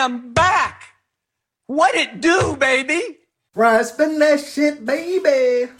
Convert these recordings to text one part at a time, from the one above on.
am back. What it do, baby? Rise from that shit, baby.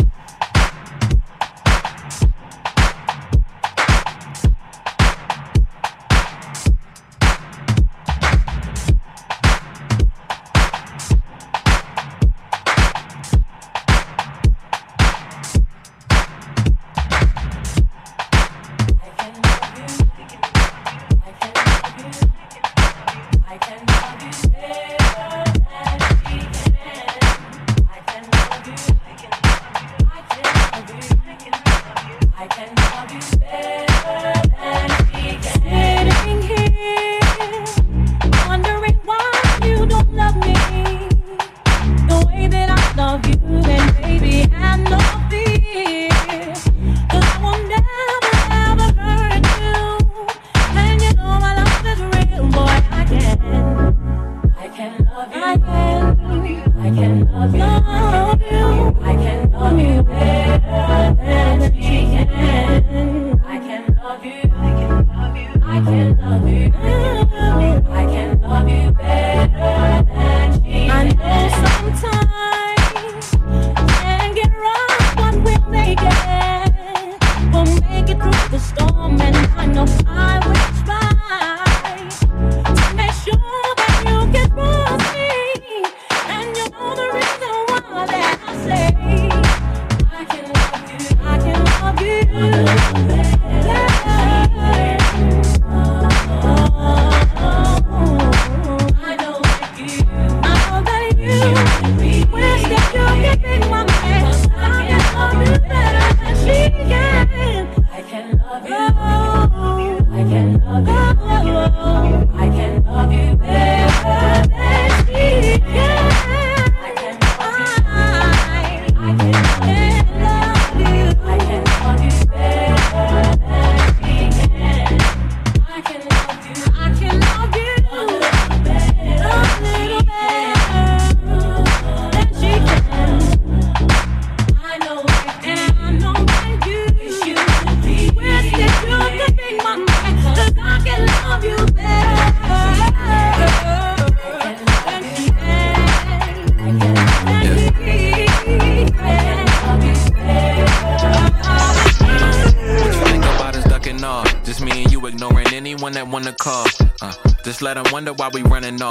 Why we running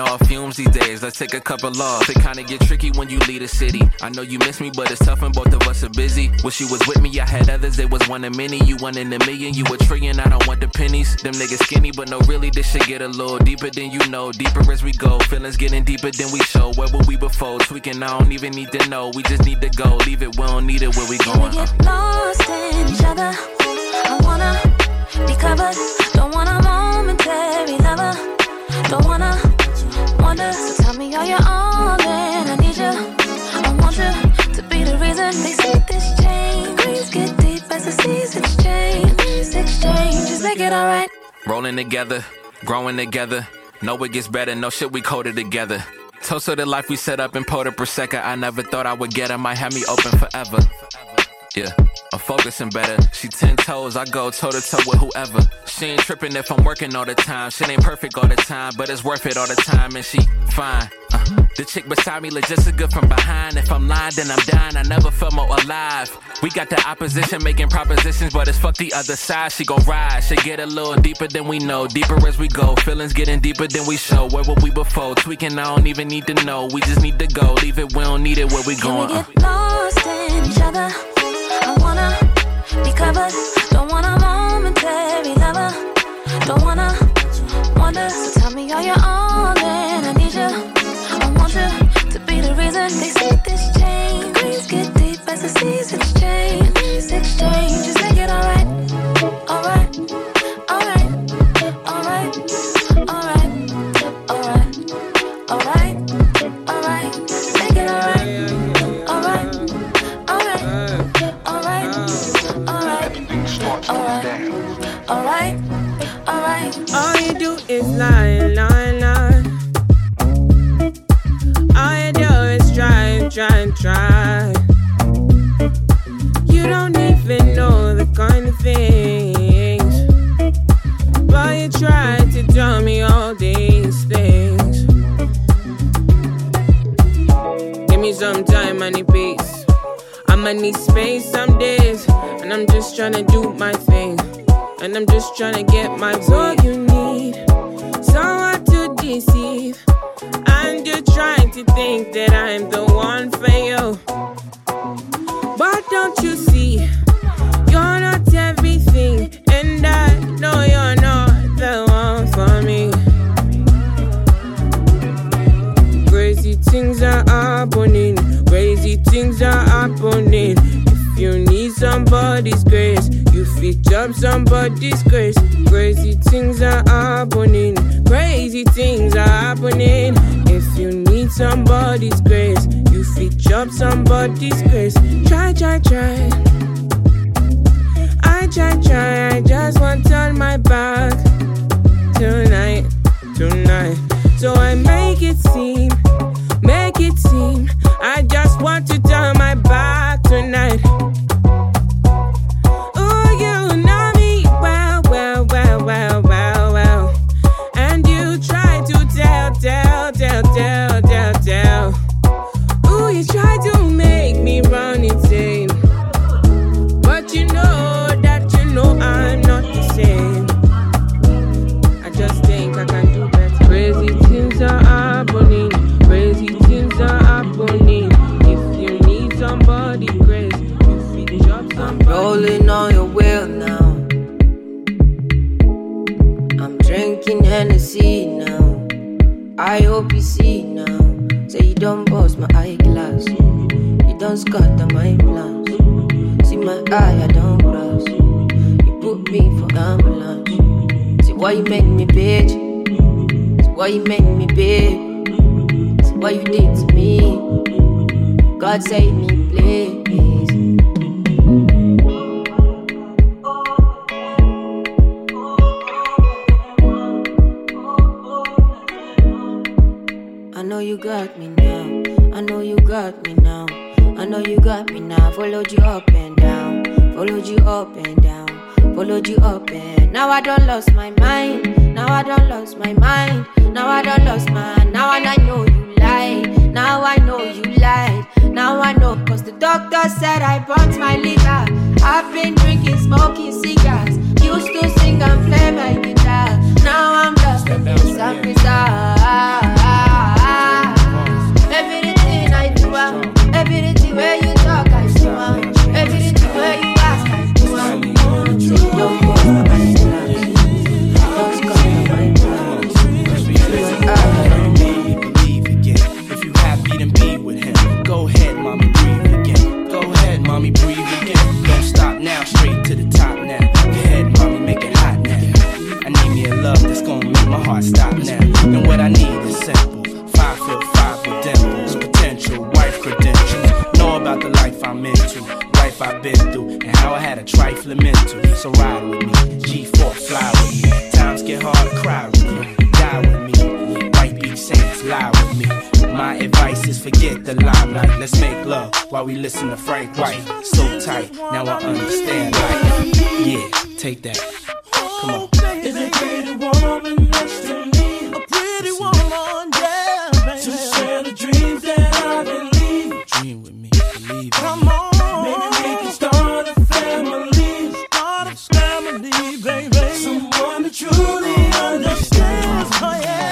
off fumes these days? Let's take a couple off. It kinda get tricky when you leave the city. I know you miss me, but it's tough and both of us are busy. Wish you was with me, I had others, they was one in many. You one in a million, you a trillion, I don't want the pennies. Them niggas skinny, but no really, this shit get a little deeper than you know. Deeper as we go, feelings getting deeper than we show. Where were we before? Tweaking, I don't even need to know. We just need to go, leave it, we don't need it, where we going? Can we get lost in each other? I wanna be covered, don't want a momentary lover. Don't wonder, so tell me all you're on, and I need you, I want you to be the reason they say this change. The greens get deep as the seas exchange, these exchanges make it alright. Rolling together, growing together, know it gets better, no shit we coded together. Toast to the life we set up in Poda Prosecca, I never thought I would get her, might have me open forever. Yeah, I'm focusing better. She 10 toes, I go toe to toe with whoever. She ain't tripping if I'm working all the time. Shit ain't perfect all the time, but it's worth it all the time. And she fine. The chick beside me, logistica from behind. If I'm lying, then I'm dying. I never felt more alive. We got the opposition making propositions, but it's fuck the other side. She gon' ride. She get a little deeper than we know. Deeper as we go. Feelings getting deeper than we show. Where were we before? Tweaking, I don't even need to know. We just need to go. Leave it, we don't need it. Where we going? Can we get lost in each other? I wanna be covered, don't want a momentary lover. Don't wonder, so tell me all you're on, and I need you, I want you to be the reason they say this change. The greens get deep as the seas exchange, these exchanges make it alright, alright, alright, alright, alright, alright, alright, alright, make it alright. Alright, alright. All you do is lie, lie, lie. All you do is try, try, try. years, I'm dying on the base. I'ma need space some days, and I'm just tryna do my thing, and I'm just tryna get my way. All you need, someone to deceive, and you're trying to think that I'm the one for you. But don't you see, you're not everything, and I know you're not the one for me. Crazy things are happening. Crazy things are happening. If you need somebody's grace, you fit jump somebody's grace. Crazy things are happening. Crazy things are happening. If you need somebody's grace, you fit jump somebody's grace. Try. I try. I just want to turn my back tonight. So I make it seem. I just want to turn my back tonight. Oh, you know me well. And you try to tell. Oh, you try to make me run insane. But you know that you know I'm not the same. I just think I can do better. Crazy things are happening. Crazy things are happening. If you need somebody, grace, you feed the job somebody. Rolling on your wheel now. I'm drinking Hennessy now. I hope you see now. Say you don't bust my eyeglass. You don't scatter my plans. See my eye, I don't cross. You put me for ambulance. See why you make me bitch. See why you make me bitch. What you did to me, God save me, please. I know you got me now, I know you got me now. Followed you up and down, Now I don't lose my mind, now I know you lied, now I know, cause the doctor said I burnt my liver. I've been drinking, smoking cigars, used to sing and play my guitar, now I'm lost in this and bizarre. Everything I do, everything where you talk, I do, everything where you ask, I do, Mommy, breathe again. Don't stop now, straight to the top now. Go ahead, mommy, make it hot now. I need me a love that's gonna make my heart stop now. And what I need is simple. 5'5" with dimples, potential wife credentials. Know about the life I'm into, life I've been through, and how I had a trifling mental. So ride with me, G4 fly with me. Times get hard, cry with me, die with me. White beach saints lie with me. My advice is forget the limelight. Let's make love while we listen to Frank White. So tight, now I understand life. Yeah, take that. Come on. Is a pretty woman next to me? A pretty woman, yeah, baby. To share the dreams that I believe. Dream with me, believe me. Come on. Maybe we can start a family. Baby. Someone that truly understands. Oh, yeah.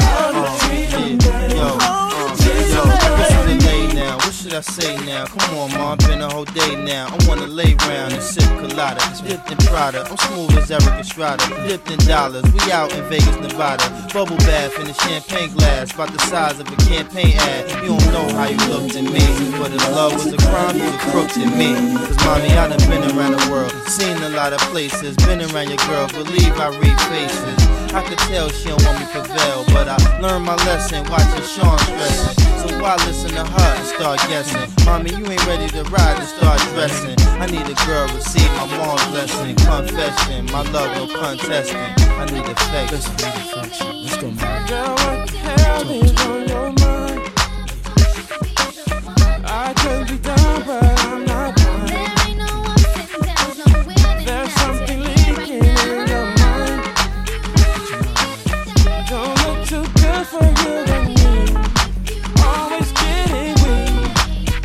I say now, come on, ma, been a whole day now. I wanna lay round and sip colada. Dipped in Prada, I'm smooth as Eric Estrada. Dipped in dollars, we out in Vegas, Nevada. Bubble bath in a champagne glass, about the size of a campaign ad. You don't know how you looked at me, but if love was a crime, you was crooked at me. Cause mommy, I done been around the world, seen a lot of places, been around your girl, believe I read faces. I could tell she don't want me to prevail, but I learned my lesson watching Sean stressing. So why listen to her and start guessing? Mommy, you ain't ready to ride and start dressing. I need a girl to receive my mom's blessing. Confession, my love no contesting. I need affection. Let's go, man. Girl, what the hell is on your mind? I could be down, but I'm not down. There ain't no upside downs, no winning. There's something leaking. Don't look too good for you and me. Always getting weak.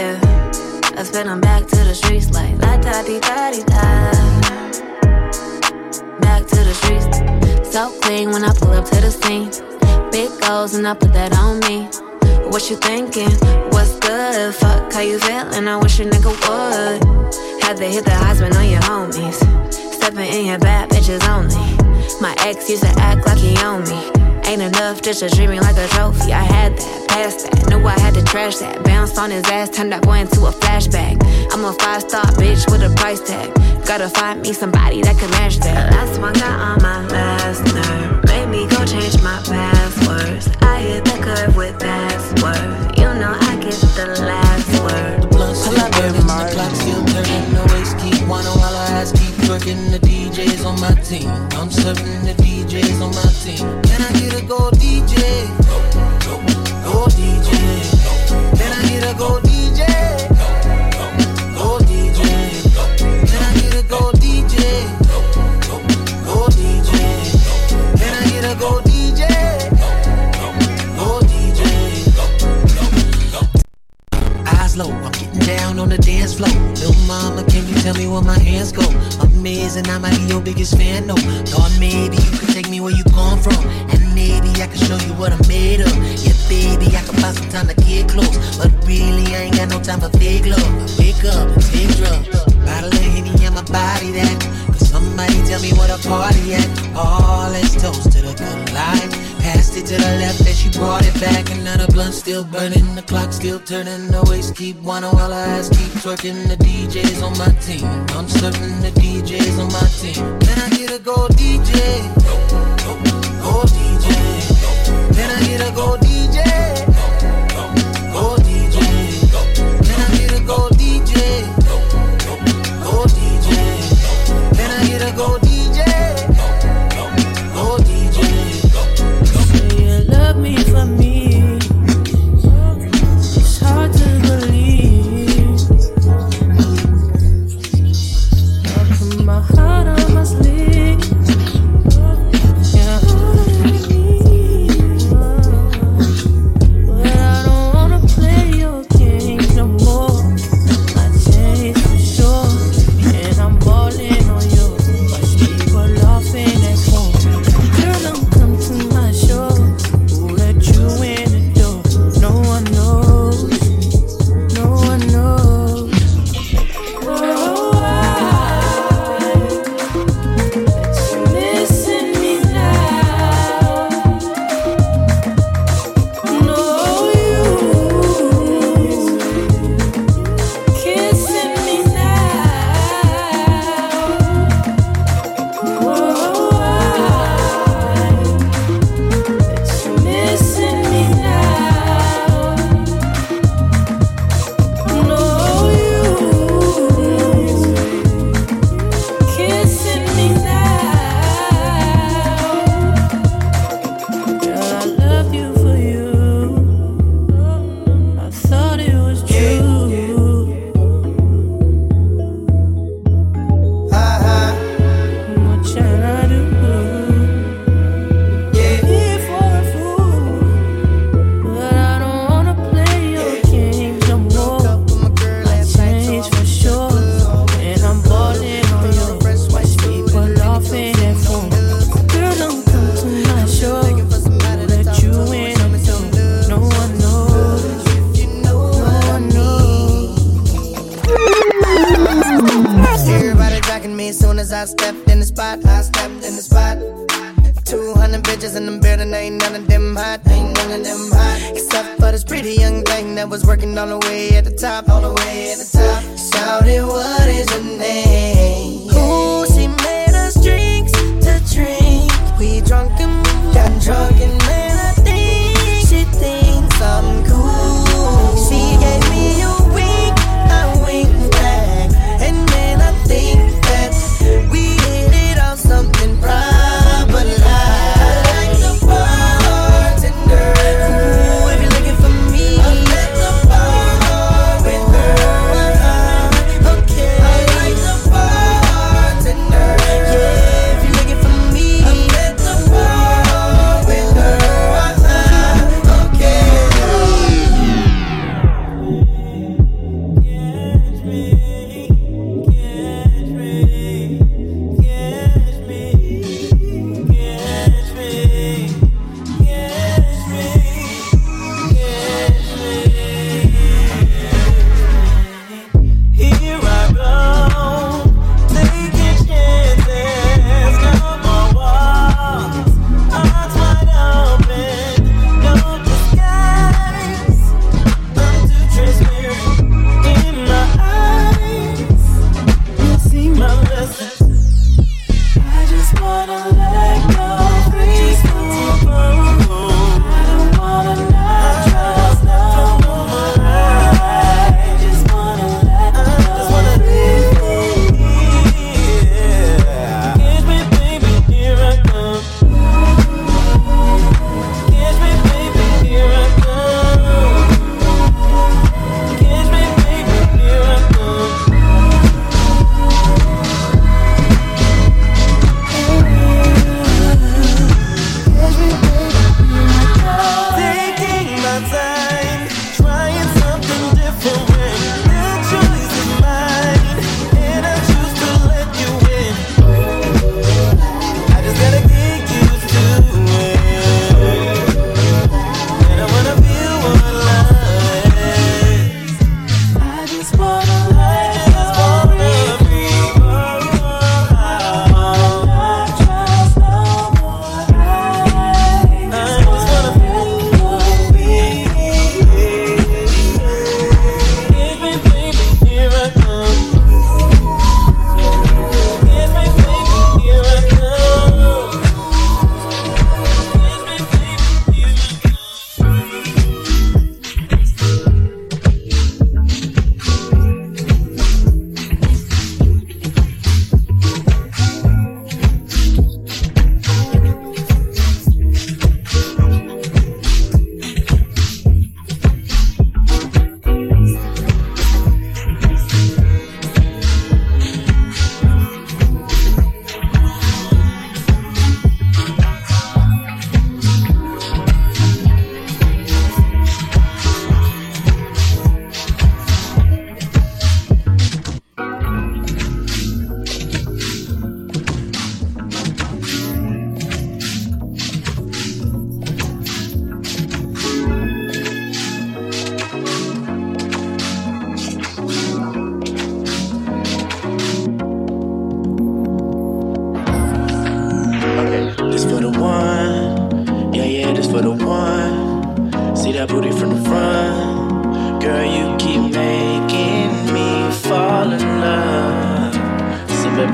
yeah. I spin them back to the streets like la-da-dee-da-dee-da. Back to the streets. So clean when I pull up to the scene. Big goals and I put that on me. What you thinking? What's good? Fuck how you feeling? I wish a nigga would. Had to hit the husband on your homies. Stepping in your bad bitches only. My ex used to act like he owned me. Ain't enough just to treat me like a trophy. I had that, passed that, knew I had to trash that. Bounced on his ass, turned that boy into a flashback. I'm a five-star bitch with a price tag. Gotta find me somebody that can match that. Last one got on my last nerve. Made me go change my passwords. I hit the curve with passwords. You know I get the last word. Pull up every mark. The clock still turning, the waist keep winding while her eyes keep twerking. The DJ's on my team. I'm serving the DJ's on my team. Can I get a gold DJ? Gold DJ. Can I get a gold DJ? Gold DJ. Can I get a gold DJ? Gold DJ. Can I get a gold DJ? Gold DJ. Eyes low, I'm getting down on the dance floor. Little mama, can you tell me where my hands go? Amazing, I might be your biggest fan, no. Thought maybe you could take me where you come from. And maybe I could show you what I'm made of. Yeah, baby, I could find some time to get close. But really, I ain't got no time for fake love. I wake up, take drugs. Bottle of Henny on my body then. Cause somebody tell me what a party at. All let's toast to the good life. Passed it to the left and she brought it back. Another blunt still burning, the clock still turning. The waist keep winding while her eyes keep twerking. The DJ's on my team. I'm serving the DJ's on my team. Can I get a gold DJ? Gold DJ. Can I get a gold DJ? Gold DJ. Can I get a gold DJ? Gold DJ. Can I get a gold DJ? Love me for me. It's hard to believe. I put my heart on my sleeve. Yeah, but I don't wanna play your games no more. I changed for sure, and I'm balling on you. But people laughing at home. Girl, don't come to my show.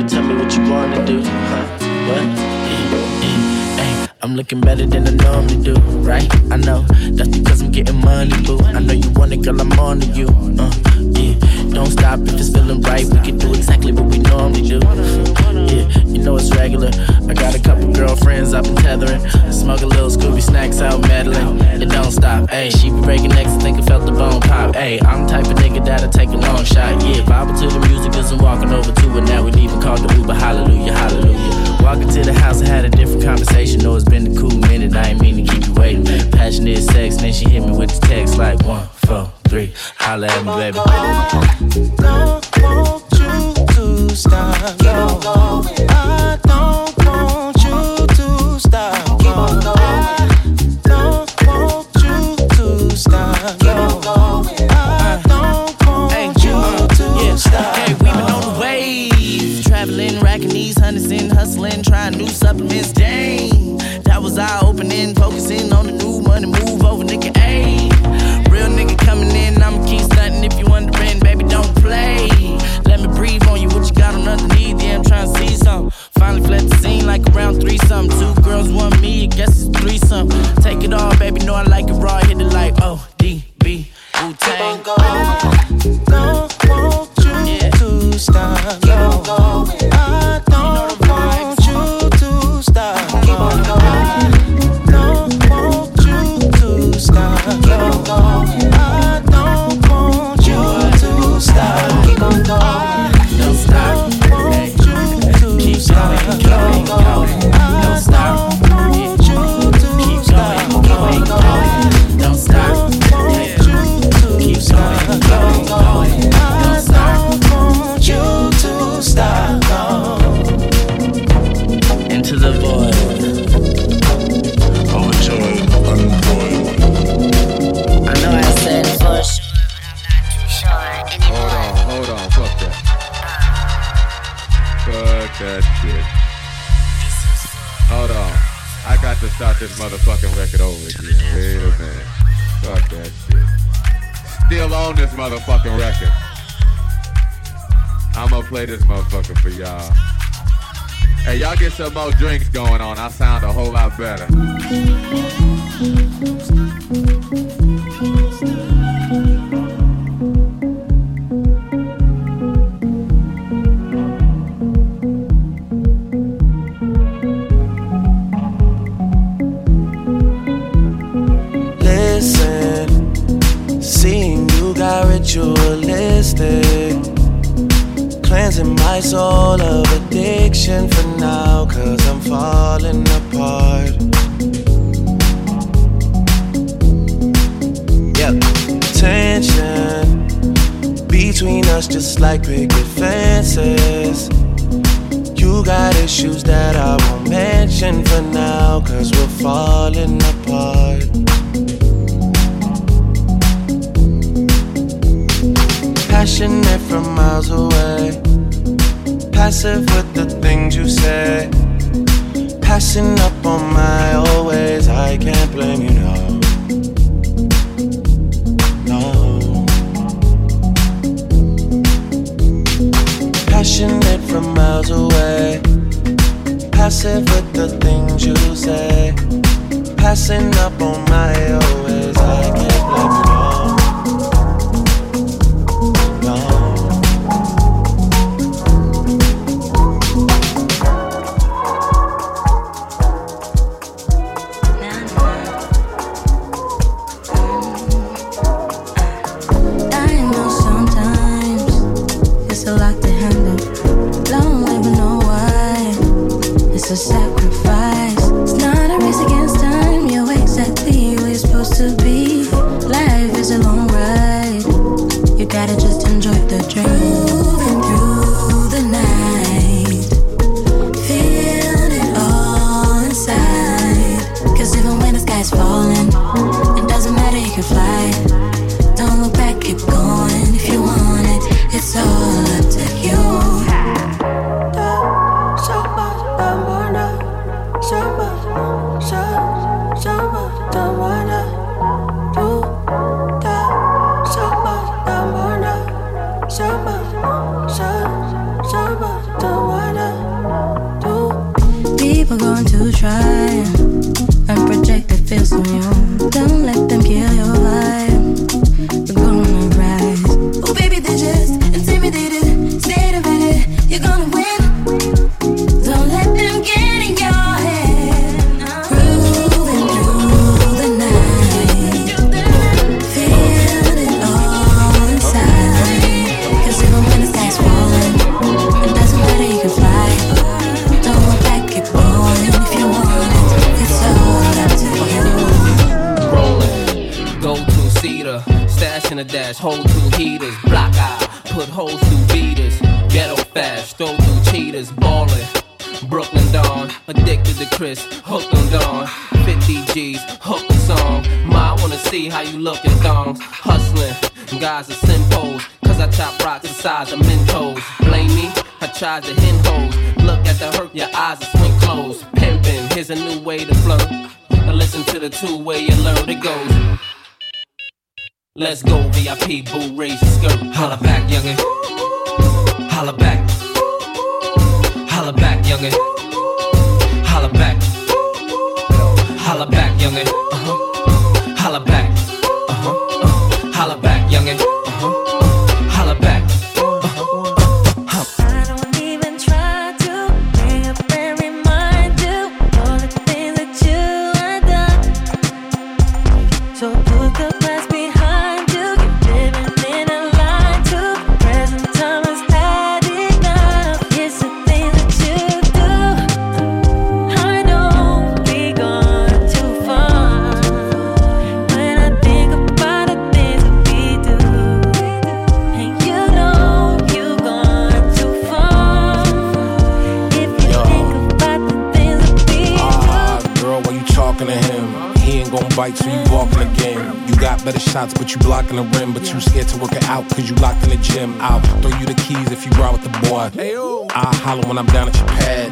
tell me what you wanna do, huh? What? I'm looking better than I normally do, right? I know, that's because I'm getting money, boo. I know you want it, girl, I'm on to you, Don't stop if it's feeling right. We can do exactly what we normally do. You know it's regular. I got a couple girlfriends I've been tethering. I smuggle little Scooby snacks out meddling. It don't stop, ayy. She be breaking necks, I think I felt the bone pop, ayy. I'm the type of nigga that'll take a long shot, yeah. Bible to the music isn't walking over to it. Now we even called the Uber, hallelujah, hallelujah. Walking to the house, I had a different conversation. Know it's been a cool minute, I ain't mean to keep you waiting. Passionate sex, then she hit me with the text like 1, 4, 3, holla at me, baby. I don't want you to stop. Keep on going. I don't want you to stop. Keep on going. I don't want you to stop. Keep on going. I don't want you to stop. Hey, we've been on the wave, traveling, racking these hundreds and hustling, trying new supplements. Dang, that was eye opening, focusing on the new money move over, nigga. Ayy. Real nigga coming in, I'ma keep stunting. If you wondering, baby, don't play. Let me breathe on you, what you got on underneath? Yeah, I'm trying to see something. Finally fled the scene like around 3-something. 2 girls, 1 me, I guess it's 3-something. Take it all, baby, know I like it raw. Hit it like O.D.B. Wu-Tang. I don't want you to stop. Keep on going. I don't want you to stop. Keep on going. I don't want you to stop. Keep on going. Start this motherfucking record over again. Wait a minute. Fuck that shit. Still on this motherfucking record. I'm gonna play this motherfucker for y'all. Hey, y'all get some more drinks going on. I sound a whole lot better. Ritualistic, cleansing my soul of addiction for now, 'cause I'm falling apart. Yep, tension between us just like picket fences. You got issues that I won't mention for now, 'cause we're falling apart. Passionate from miles away, passive with the things you say, passing up on my old ways. I can't blame you, no, no. Passionate from miles away, passive with the things you say, passing up on my old ways. I can't blame you. People going to try and project their fears on you. Don't let them kill your vibe. You're gonna rise. Oh baby, they just intimidated, stay divided. You're gonna win. Don't let them get in your head. Grooving through the night, feel it all inside. 'Cause even when the sky's falling, it doesn't matter, you can fly. Stash in a dash, hold two heaters, block eye, put holes through beaters, ghetto fast, throw through cheaters, ballin', Brooklyn Dawn, addicted to Chris, hooked on Dawn, 50 G's, hooked on song, ma, I wanna see how you look in thongs, hustlin', guys are simples, 'cause I chop rocks the size of Mentos, blame me, I tried to hen hoes, look at the hurt, your eyes are swing closed, pimpin', here's a new way to flirt, now listen to the two-way alert, it goes. Let's go, VIP, boo, raise your skirt. Holla back, youngin'. Holla back. Holla back, youngin'. Holla back. Holla back, youngin'. Uh-huh. Holla back. Uh-huh. Holla back, youngin'. Uh-huh. Holla back. I don't even try to bring up and remind you all the things that you have done. So put the past behind. So you walking again. You got better shots, but you blocking the rim. But you scared to work it out, 'cause you locked in the gym. I'll throw you the keys if you ride with the boy. I'll holler when I'm down at your pad.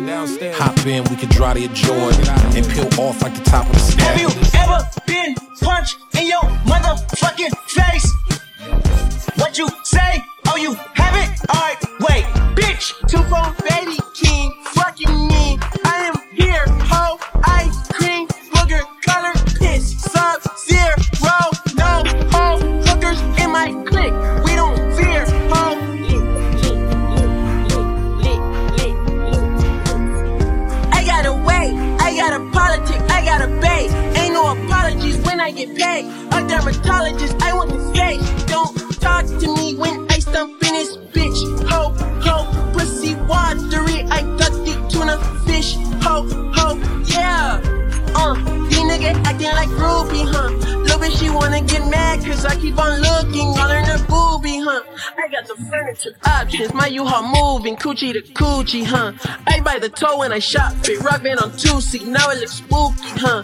Hop in, we can drive to your Jordan and peel off like the top of the stack. Have you ever been punched in your motherfucking face? What you say? Oh, you haven't? Alright, wait. Bitch, 2-4 baby king, fucking me. I am here, ho, ice cream, slugger, color. Sub-zero, no ho, hookers in my clique. We don't fear ho. I got a way, I got a politic, I got a bay. Ain't no apologies when I get paid. A dermatologist, I want the stage. Don't talk to me when I stomp in this bitch. Ho, ho, pussy watery. I got the tuna fish. Ho, ho, yeah. These niggas acting like Ruby, huh? Little bitch, she wanna get mad 'cause I keep on looking all in her boobie, huh? I got the furniture options, my U-Haul moving, coochie to coochie, huh? I buy the toe when I shop it, rockin' on 2C, now it looks spooky, huh?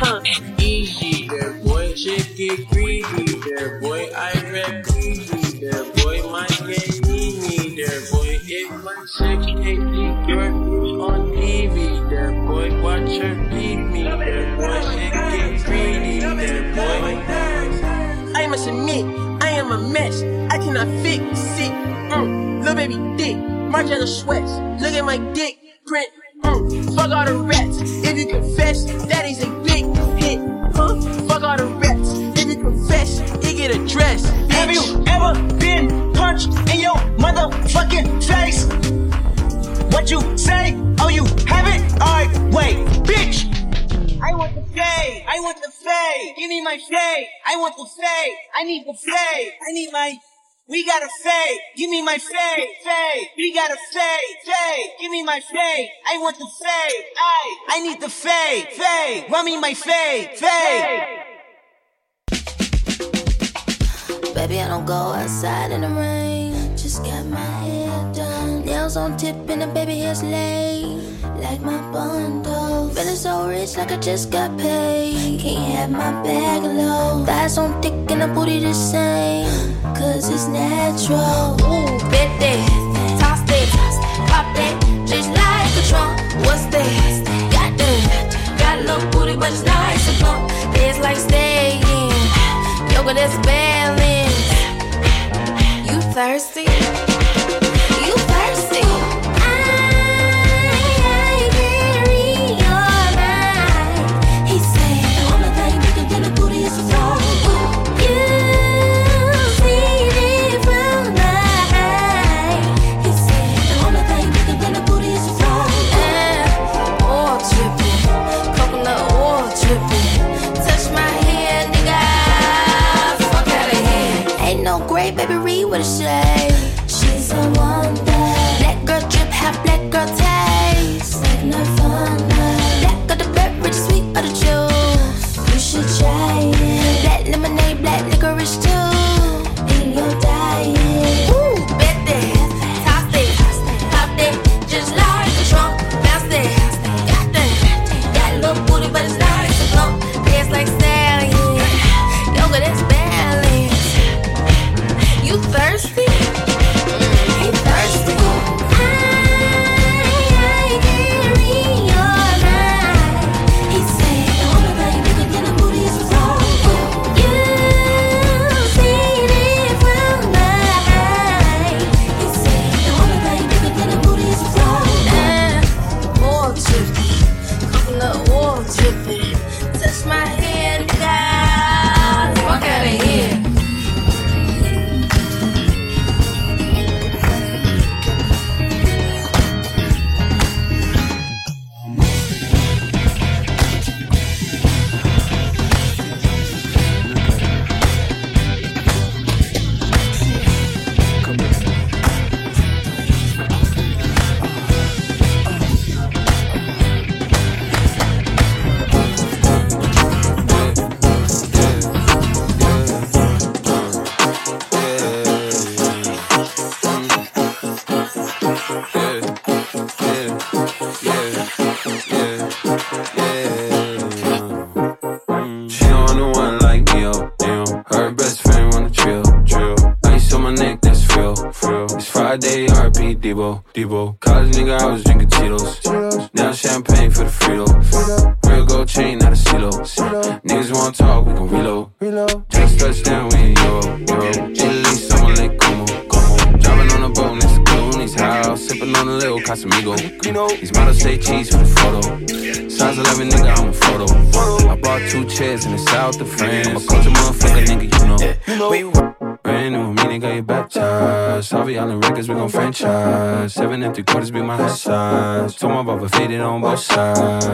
Huh? Easy there, boy, shit get greedy there, boy, I rap greedy there, boy, my game need there, boy, if my chick take the girl on TV there, boy, watch her beat me there, boy, shit get greedy there, boy. I must admit, I am a mess, I cannot fix it, little baby dick, Margiela sweats, look at my dick print, fuck all the rats, if you confess, that is a big hit, huh? Fuck all the rats, if you confess, it get addressed. Have you ever been punched in your motherfucking face? What you say? Oh, you haven't? Alright, wait, bitch! I want the pay, I want the pay, give me my pay, I want the pay, I need the pay, I need my... We got a fade, give me my fade, fade. We got a fade, fade, give me my fade. I want the fade, aye. I need the fade, fade. Run me my fade, fade. Baby, I don't go outside in the rain. Just got my hair done, nails on tip and the baby hair's laid. Like my bundle, feeling so rich like I just got paid. Can't have my bag low, thighs on thick and the booty the same. 'Cause it's natural. Ooh, bet that, toss that, pop that, just like a trunk. What's that? Got that, got a little booty, but it's nice and plump. It's like staying, yoga that's balance. You thirsty? You thirsty? someone that black girl drip, have black girl taste. Like no fun, black of the beverage, sweet of the juice. You should try it. Black lemonade, black licorice too. In your diet. Ooh, bet that, toss it, pop that, just loud in the trunk, bounce that. Got that, got a little booty, but it's loud as a blunt. Dance like Sally, yoga that's balance. You thirsty? Debo. College nigga, I was drinking Cheetos. Now champagne for the Frito. Real gold chain, not a silo. Niggas wanna talk, we gon' reload. Just touchdown, we in Euro. Italy, someone like Como. Driving on a boat next to Clooney's house. Sipping on a little Casamigo. These models say cheese for the photo. Size 11, nigga, I'm a photo. I bought 2 chairs in the south of France. I'm a culture motherfucker, nigga, you know. Brand new, meaning got you baptized. Harvey Island Records, we gon' franchise. 7 3/4 be my size. Told my brother faded on both sides.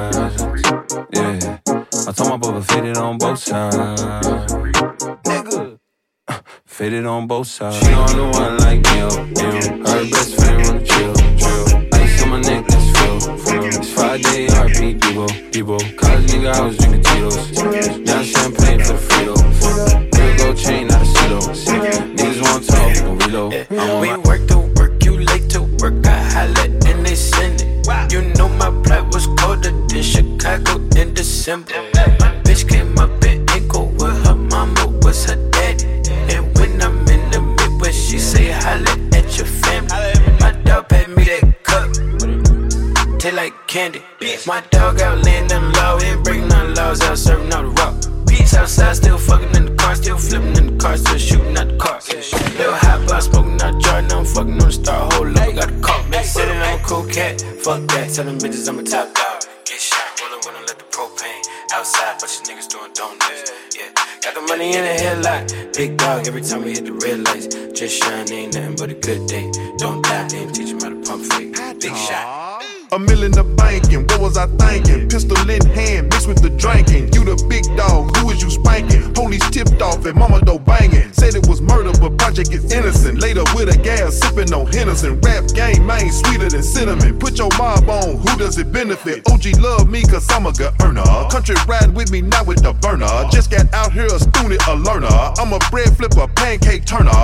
Yeah, I told my brother faded on both sides. Nigga, faded on both sides. She on the one like me, her best friend wanna chill. Ice on my neck, that's real. It's Friday, RP, Debo. College nigga, I was drinking Cheetos. Now champagne for the Frito. Chain, not a silo. Niggas wanna talk, we gon' reload. We work to work, you late to work. I holla and they send it. Wow. You know my plot was colder than Chicago in December. My bitch came up in Inco with her mama, was her daddy. And when I'm in the Midwest, she say holla at your family. My dog paid me that cup, taste like candy. My dog out landin' low, ain't breakin' none laws, out serving all the rock. Outside, still fucking in the car, still flipping in the car, still shooting at the car. Little hot bar, smoking out jar, now I'm fucking on the star, whole load got a call. Man, sitting on a cool cat, fuck that, tell them bitches I'm a top dog. Get shot, rollin' when I let the propane outside, but you niggas doing donuts. Yeah, got the money in the headlock, big dog. Every time we hit the red lights, just shine, ain't nothing but a good day. Don't die, they ain't teach 'em how to pump fake. Big shot. A mill in the banking, what was I thinking? Pistol in hand, mixed with the drinking. You the big dog, who is you spanking? Police tipped off and mama though banging. Said it was murder, but project is innocent. Later with a gal, sipping on Henderson. Rap game, man, sweeter than cinnamon. Put your mob on, who does it benefit? OG love me, cause I'm a good earner. Country ride with me, not with the burner. Just got out here, a student, a learner. I'm a bread flipper, pancake turner.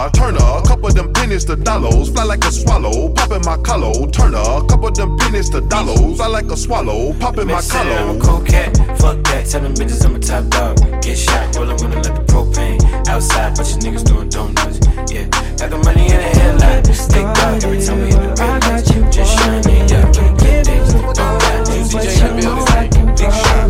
Couple them pennies to dollars, fly like a swallow. Poppin' my collar, turner. Couple them pennies to dollars, I like a swallow, poppin' my collar. I'm a cool cat, fuck that, tell them bitches I'm a top dog. Get shot, rollin' when I let the propane outside, bunch of niggas doing donuts. Yeah, got the money in the headlight, stick dog. Every time we hit the red lights, just shining, yeah, don't get it. Don't die, you DJ, you know I can big shot.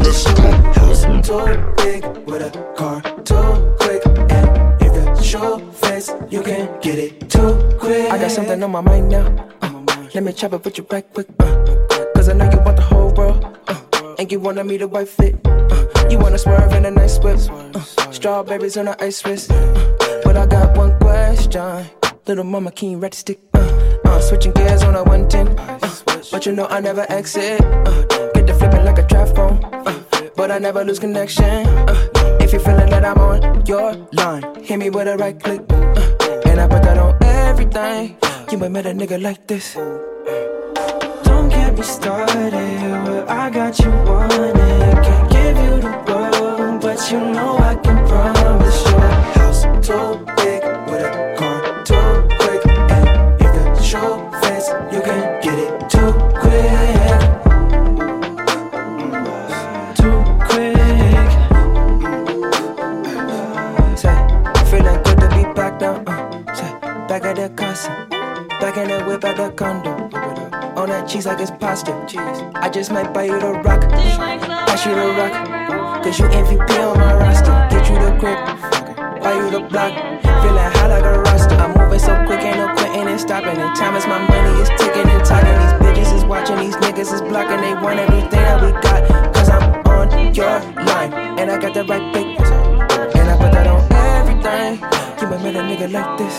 House too big with a car too quick, and if you show face, you can get it too quick. I got something on my mind now. Let me chop it with you back quick, cause I know you want the whole world, and you wanna meet a white fit, you wanna swerve in a nice whip, strawberries on an ice wrist, but I got one question, little mama, can you ride the stick, switching gears on a 110, but you know I never exit, get to flipping like a trap phone, but I never lose connection, if you're feeling that I'm on your line, hit me with a right click, and I put that on everything. everything. You ain't met a nigga like this. Don't get me started, well, I got you wanted. Can't give you the world, but you know I can promise you a house too big with a car too quick. And if the show fits, you can get it too quick. Back at the casa, back in the whip at the condo. On that cheese like it's pasta. I just might buy you the rock, pass you the rock, cause you MVP on my roster. Get you the grip, buy you the block. Feeling high like a roster. I'm moving so quick, ain't no quitting and stopping. And time is my money, it's ticking and talking. These bitches is watching, these niggas is blocking. They want everything that we got, cause I'm on your line. And I got the right pick, and I put that on everything. You ain't met a nigga like this.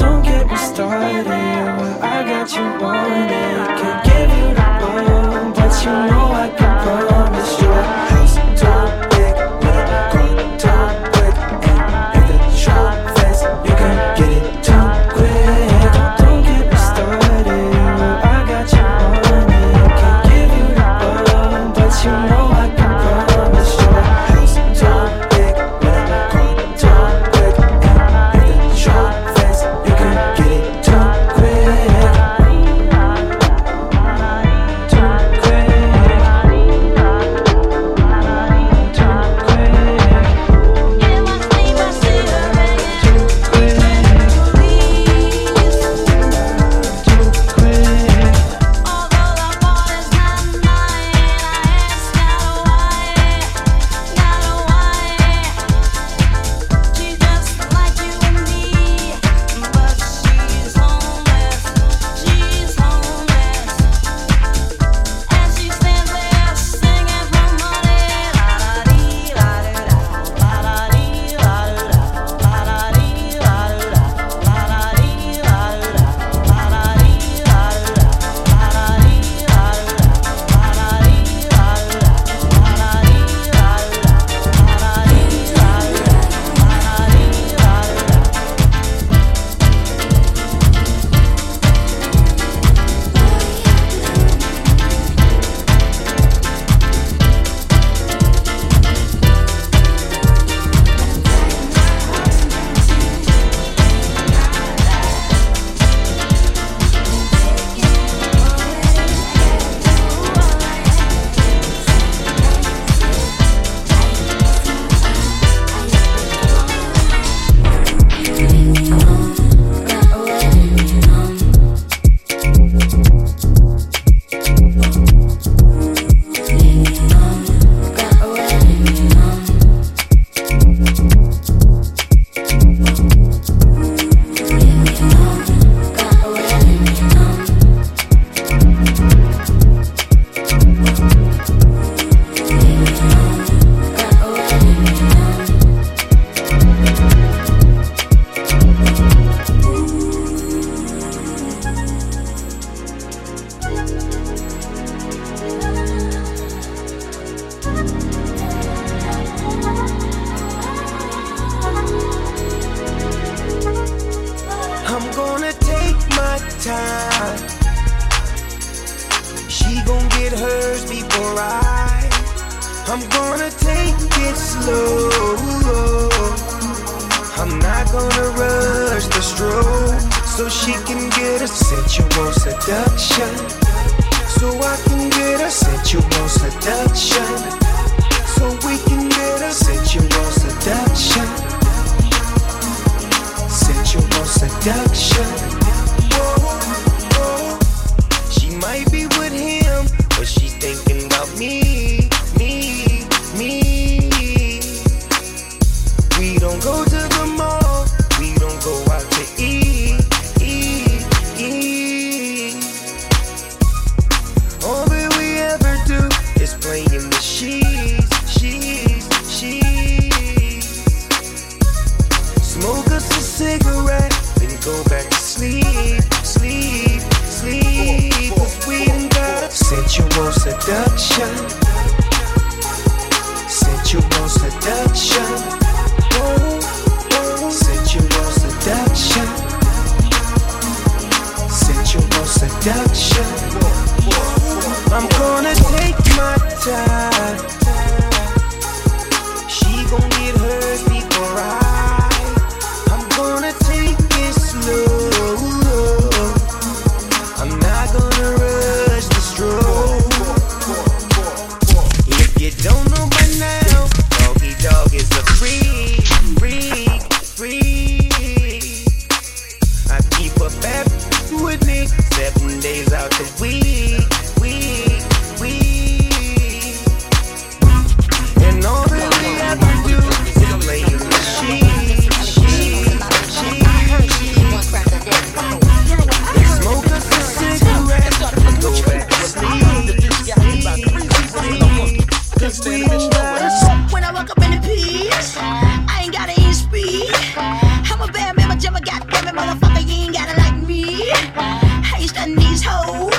Don't get me started, well, I got you wanted. Can't give you the world, but you know I can promise you a house too big, with a car too quick. And if the show fits, you can get it too quick. Don't get me started, well, I got you wanted. Can't give you the world, but you know I can promise you a house too big. Smoke us a cigarette, then go back to sleep. introduction. I'm gonna take my time. She gon' get hers before I'm gonna take it slow. I'm not gonna rush the stroll. If you don't know by now, Doggy Dog is a freak, freak, freak. I keep a bad with me 7 days out the week. And all really I can do is play with she. Smoke us a cigarette and go back to sleep. Cause we work. When I walk up in the peace, I ain't gotta eat speed. I'm a bad man, but Jim, I got every motherfucker, you ain't gotta like me. I ain't studying these hoes.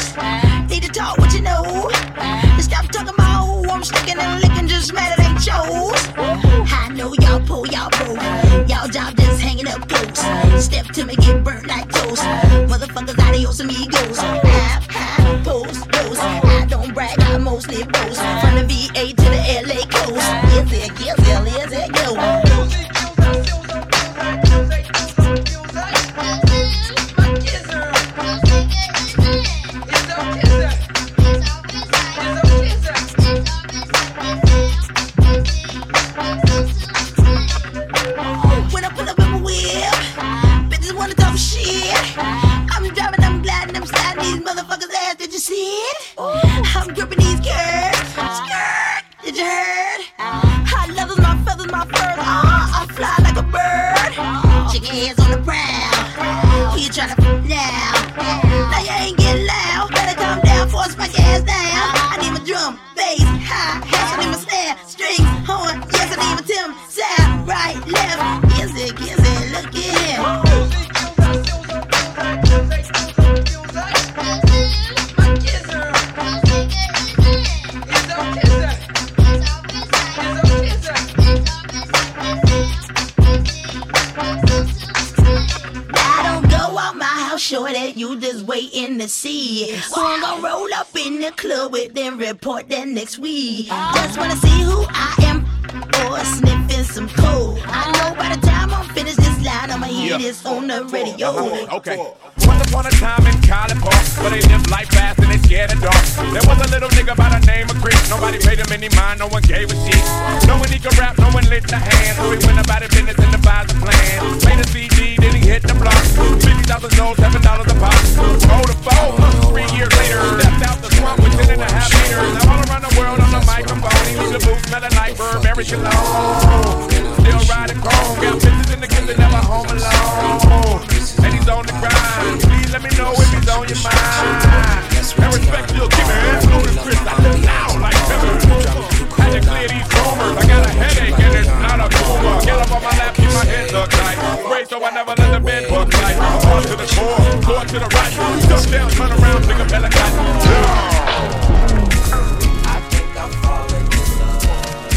Need to talk what you know. And stop talking about who I'm sticking and licking, just mad it ain't chose. I know y'all pull, y'all boo. Y'all job just hanging up close. Step to me, get burnt like toast. Motherfuckers, adios amigos. I post, post. I don't brag, I mostly boast. From the VA to the LA coast. Yes, it go. Report that next week. Just wanna see who I am, or sniffing some coke. I know by the time I'm finished this line, I'ma hear this on the radio. Okay. Once upon a time in College Park, where they live life fast and they scared of dark. There was a little nigga by the name of Chris. Nobody paid him any mind, no one gave a shit. No one he could rap, no one lit the hand. So he went about his business and devised a plan. Made a CD, then he hit the block. $50,000 sold, $7 a pop. 4 to 4, 3 years later, stepped out the swamp with 10.5 years. Now all around the world on the microphone, he leave the booth, smell a night bird, very shalom. Still riding home, got bitches in the kitchen, never home alone. And he's on the grind. Please let me know if he's on your mind. And respect you'll give it. Absolute Chris, I live now like never. Had to clear these rumors. I got a headache and it's not a tumor. Get up on my lap, keep my head look like. Pray so I never let the bed book like. Hard to the core, floor to the right. Duck down, turn around, pick a helicopter. I think I'm falling in love.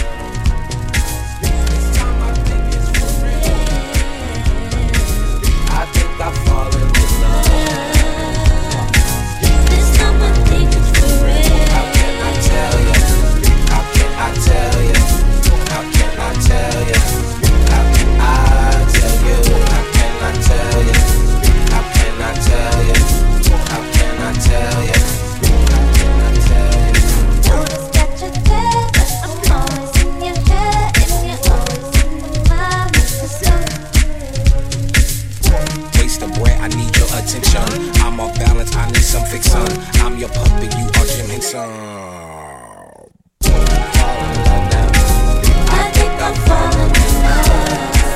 This time I think it's for real. I think I'm falling in love.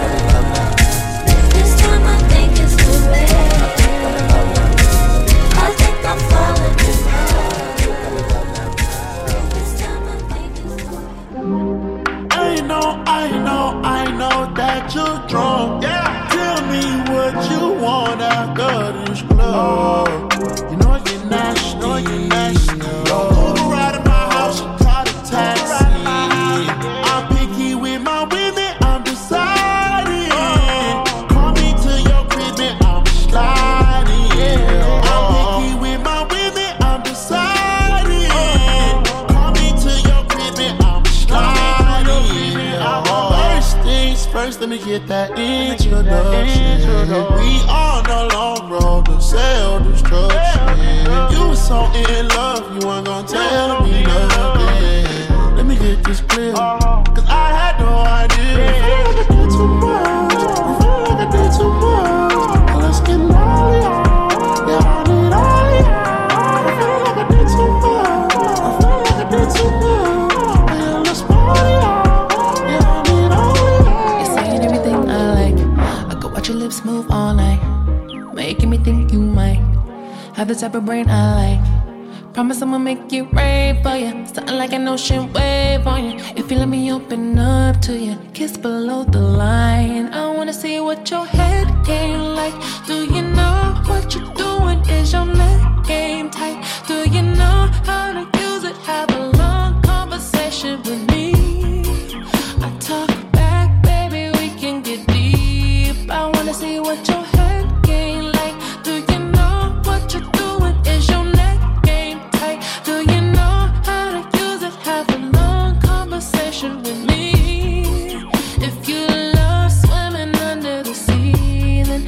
Picky with my wheel. let me get that introduction. We on the long road to self-destruction. You was so in love, you weren't gonna tell me nothing. Let me get this clear, cause I had no idea. I feel like I did too much, I feel like I did too much. Now let's get molly on. Move all night, making me think you might have the type of brain I like. Promise I'ma make it rain for you, something like an ocean wave on you. If you let me open up to you, kiss below the line. I wanna see what your head game like. Do you know what you're doing? Is your neck game tight? Do you know how to use it? Have a long conversation with me. I talk back, baby, we can get deep. I wanna see what your head game like. Do you know what you're doing? Is your neck game tight? Do you know how to use it? Have a long conversation with me. If you love swimming under the sea, then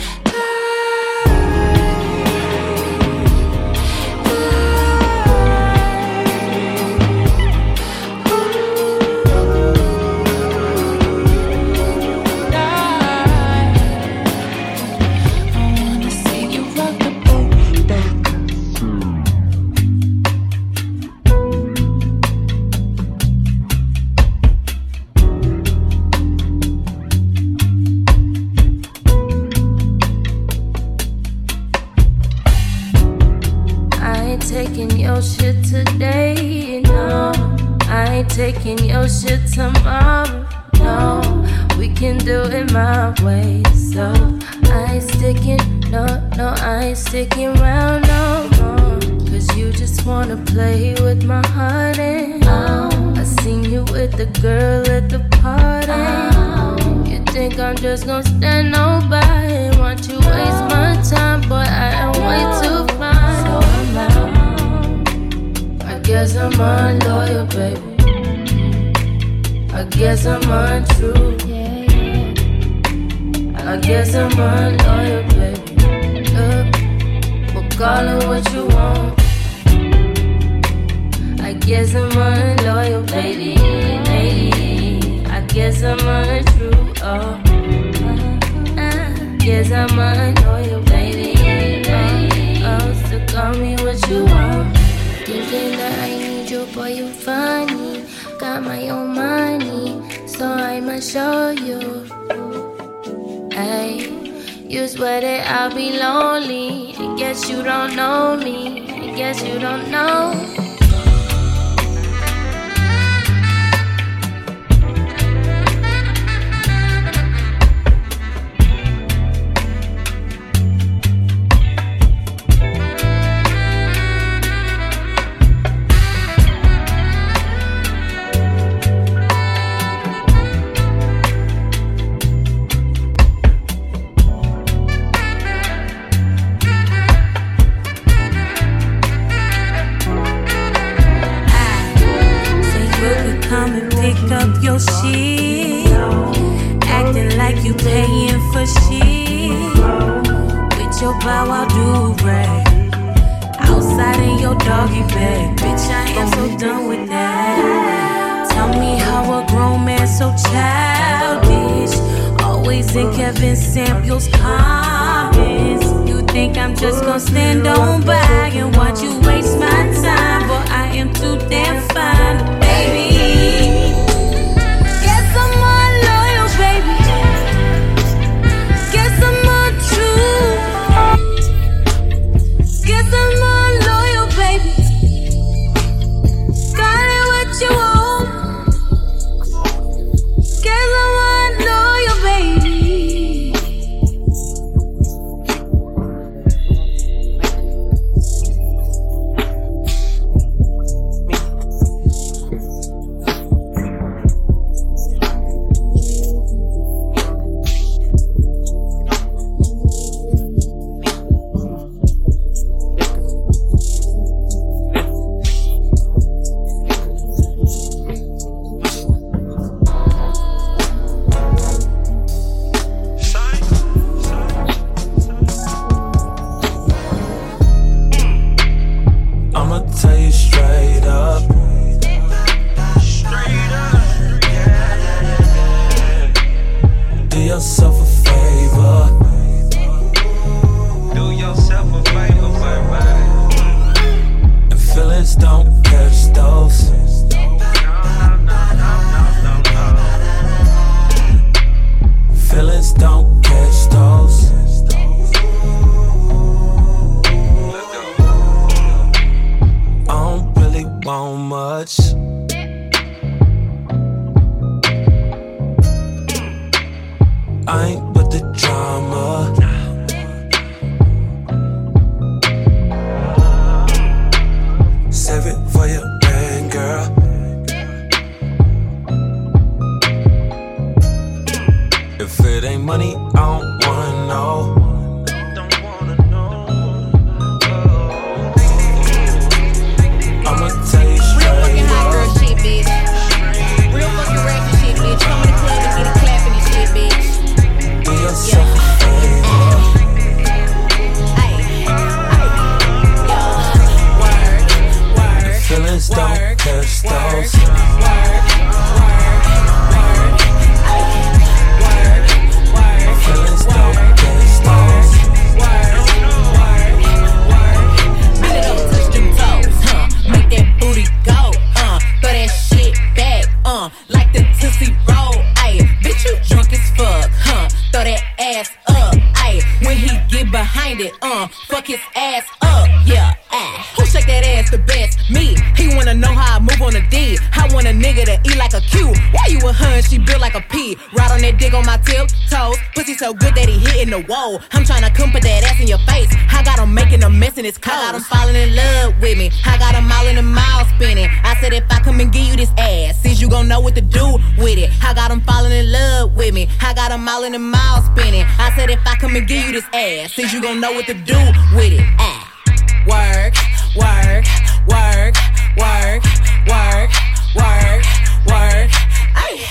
taking your shit tomorrow. No, we can do it my way. So I ain't sticking, no, I ain't sticking round no more. Cause you just wanna play with my heart. And I seen you with the girl at the party. You think I'm just gonna stand by and want you waste my time? Boy, I am way too fine. So I'm out, I guess I'm unloyal, baby. I guess I'm untrue. I guess I'm unloyal, baby. Look, we'll call it what you want. I guess I'm unloyal, baby, baby. I guess I'm untrue. Oh, I guess I'm unloyal, baby, baby. Oh, so call me what you want. You think that I need you, boy, you funny. Got my own money, so I'ma show you. Ay, you swear that I'll be lonely. I guess you don't know me. I guess you don't know. much. I ain't with the drama. Save it for your man, girl. If it ain't money, I don't wanna know. Fuck his ass up, yeah. Who shake that ass the best? Me. He wanna know how I move on a D. I want a nigga to eat like a Q. Why you with her and she built like a P? Ride on that dick on my tiptoes. Pussy so good that he hitting the wall. I'm tryna come put that ass in your face. I got him making a mess in his clothes. I got him falling in love with me. I got him all in the mile spinning. I said if I come and give you this ass, since you gon' know what to do with it. I got him falling in love with me. I got him all in the mile spinning. I said if I come and give you this ass, since you gon' know what to do with it. Work, work, work, work, work, work, work. Ay,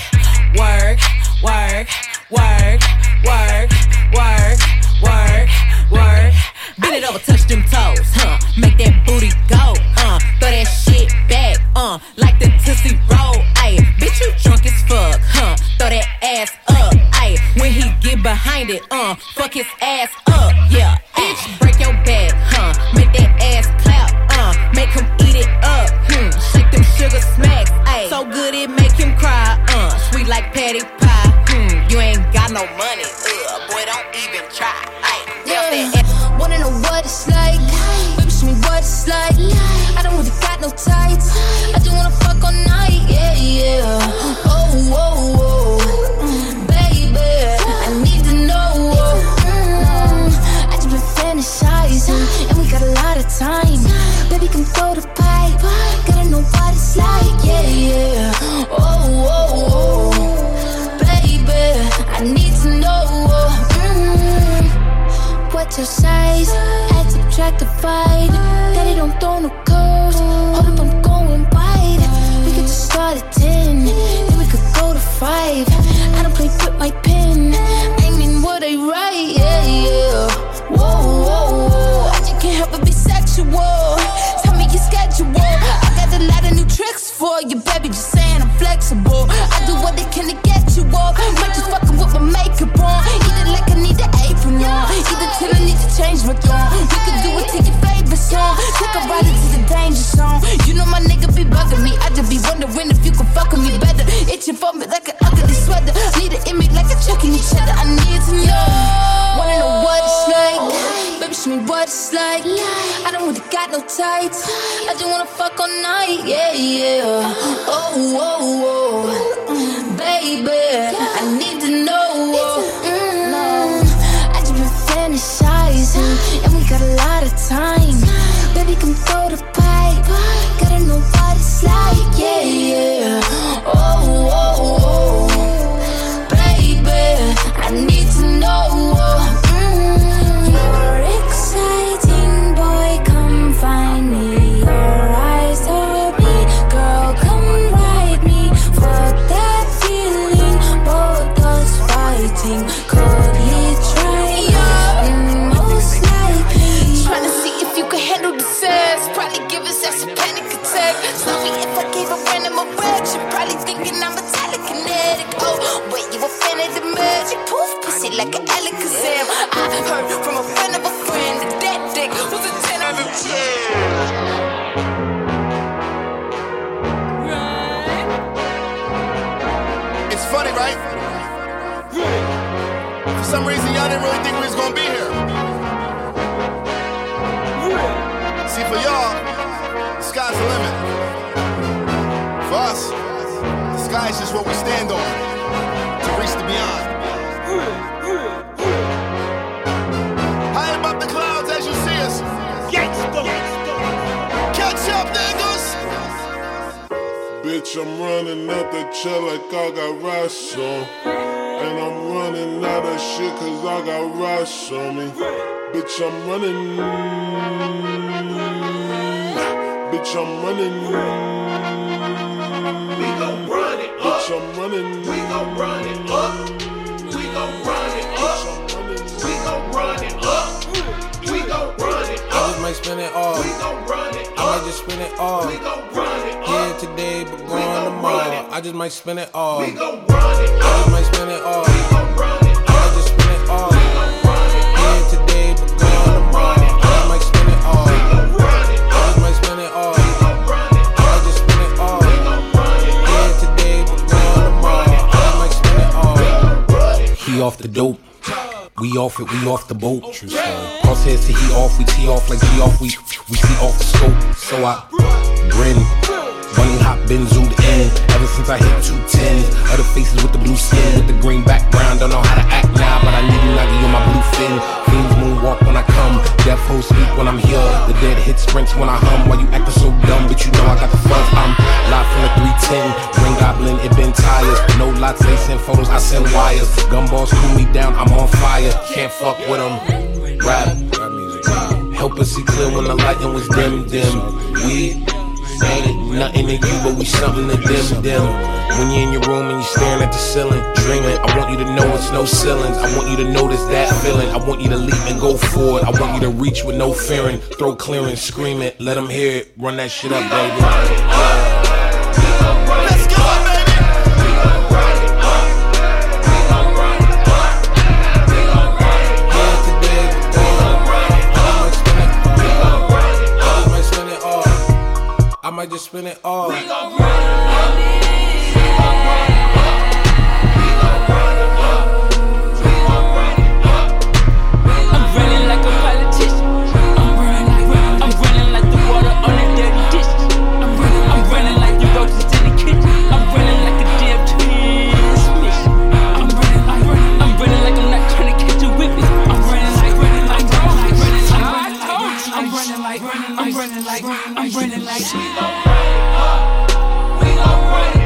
work, work, work, work, work, work, work. Bend it over, touch them toes, Make that booty go, Throw that shit back, Like the Tootsie Roll, ay. Bitch, you drunk as fuck, Throw that ass up, ay. When he get behind it, Fuck his ass up, yeah. Bitch, break your back, Make that ass clap, Make him eat it up, Shake them sugar smacks, ayy. So good it make him cry, Sweet like patty pie, You ain't got no money, Boy, don't even try, ayy. Yeah. Wanna know what it's like? Baby, show me what it's like. I don't really got no tights. I just wanna fuck all night, yeah, yeah. Oh, oh, oh, baby, I need to know. I just been fantasizing. Got a lot of time, baby, come throw the pipe. Gotta know what it's like, yeah, yeah. Oh, oh, oh, baby, I need to know. What's your size? Add, subtract, divide. Daddy don't throw no curves. Hold up, I'm going wide. We could just start at 10, then we could go to 5. I don't play with my pen. I mean, what I write, yeah, yeah. Whoa, whoa, whoa. Can't help but be sexual. Tell me your schedule. I got a lot of new tricks for you, baby. Just saying I'm flexible. I do what I can to get you off. Might just fucking with my makeup on. Either like I need an apron on. Either till I need to change my tone. You can do it to your favorite song. Take a ride into the danger zone. You know my nigga be bugging me. I just be wondering if you could fuck with me better. Itching for me like an ugly sweater. Need it in me like a chuck in each other. I need to know. Wanna know what it's like? Show me what it's like. I don't really got no tights. I just wanna fuck all night, yeah, yeah. Oh, oh, oh, baby, I need to know. I just been fantasizing, and we got a lot of time. Baby, come throw the pipe. Gotta know what it's like, yeah, yeah. Oh, oh, oh, baby, I need to know. Like an Alakazam, I heard from a friend of a friend that that dick was a 10 out of 10. Right? It's funny, right? Yeah. For some reason, y'all didn't really think we was gonna be here. Yeah. See, for y'all, the sky's the limit. Science is what we stand on to reach the beyond. High above the clouds as you see us. Catch up, niggas. Bitch, I'm running out the chair like I got rocks on. And I'm running out of shit cause I got rocks on me. Bitch, I'm running. Bitch, I'm running. Bitch, I'm running. We gon' run it up. We gon' run it up. We gon' run it up. We gon' run it up. I just might spend it all. We gon' run it up. I might just spend it all. We gon' run it up. Yeah, today, but going tomorrow. I just might spend it all. We gon' run it up. I just might spend it all. We gon' run it up. I just spend it all. We gon' run it up. Yeah, today, but going tomorrow. I just might spend it all. We gon' run it up. I just might spend it all. He off the dope, we off it, we off the boat. Crosshairs to he off, we tee off like he off, we see off the scope. So I grin, bunny hop been zoomed in. Ever since I hit 210s, other faces with the blue skin, with the green background. Don't know how to act now, but I need a nuggy on my blue fin. Fiends moonwalk when I come, death hoes speak when I'm here. The dead hit sprints when I hum, while you acting so dumb, but you know I got the fuzz. I'm live from the 310. Ring goblin, it been tires. No lots, they send photos, I send wires. Gumballs cool me down, I'm on fire. Can't fuck with them. Rap, help us see clear when the lighting was dim. We ain't nothing to you, but we something to them. When you're in your room and you're staring at the ceiling, dreaming, I want you to know it's no ceilings. I want you to notice that feeling. I want you to leap and go forward. I want you to reach with no fearing. Throw clearing, scream it, let them hear it. Run that shit up, baby. I might just spin it all. We gon' run it up. We gon' run it up. We gon' run it up. We gon' run it up. I'm running like a politician. I'm running like the water on a dirty dish. I'm running like the roaches in the kitchen. I'm running like a damn transmission. I'm running like I'm not trying to catch a whippet. I'm running like. We gon' run it up, we gon' run it up.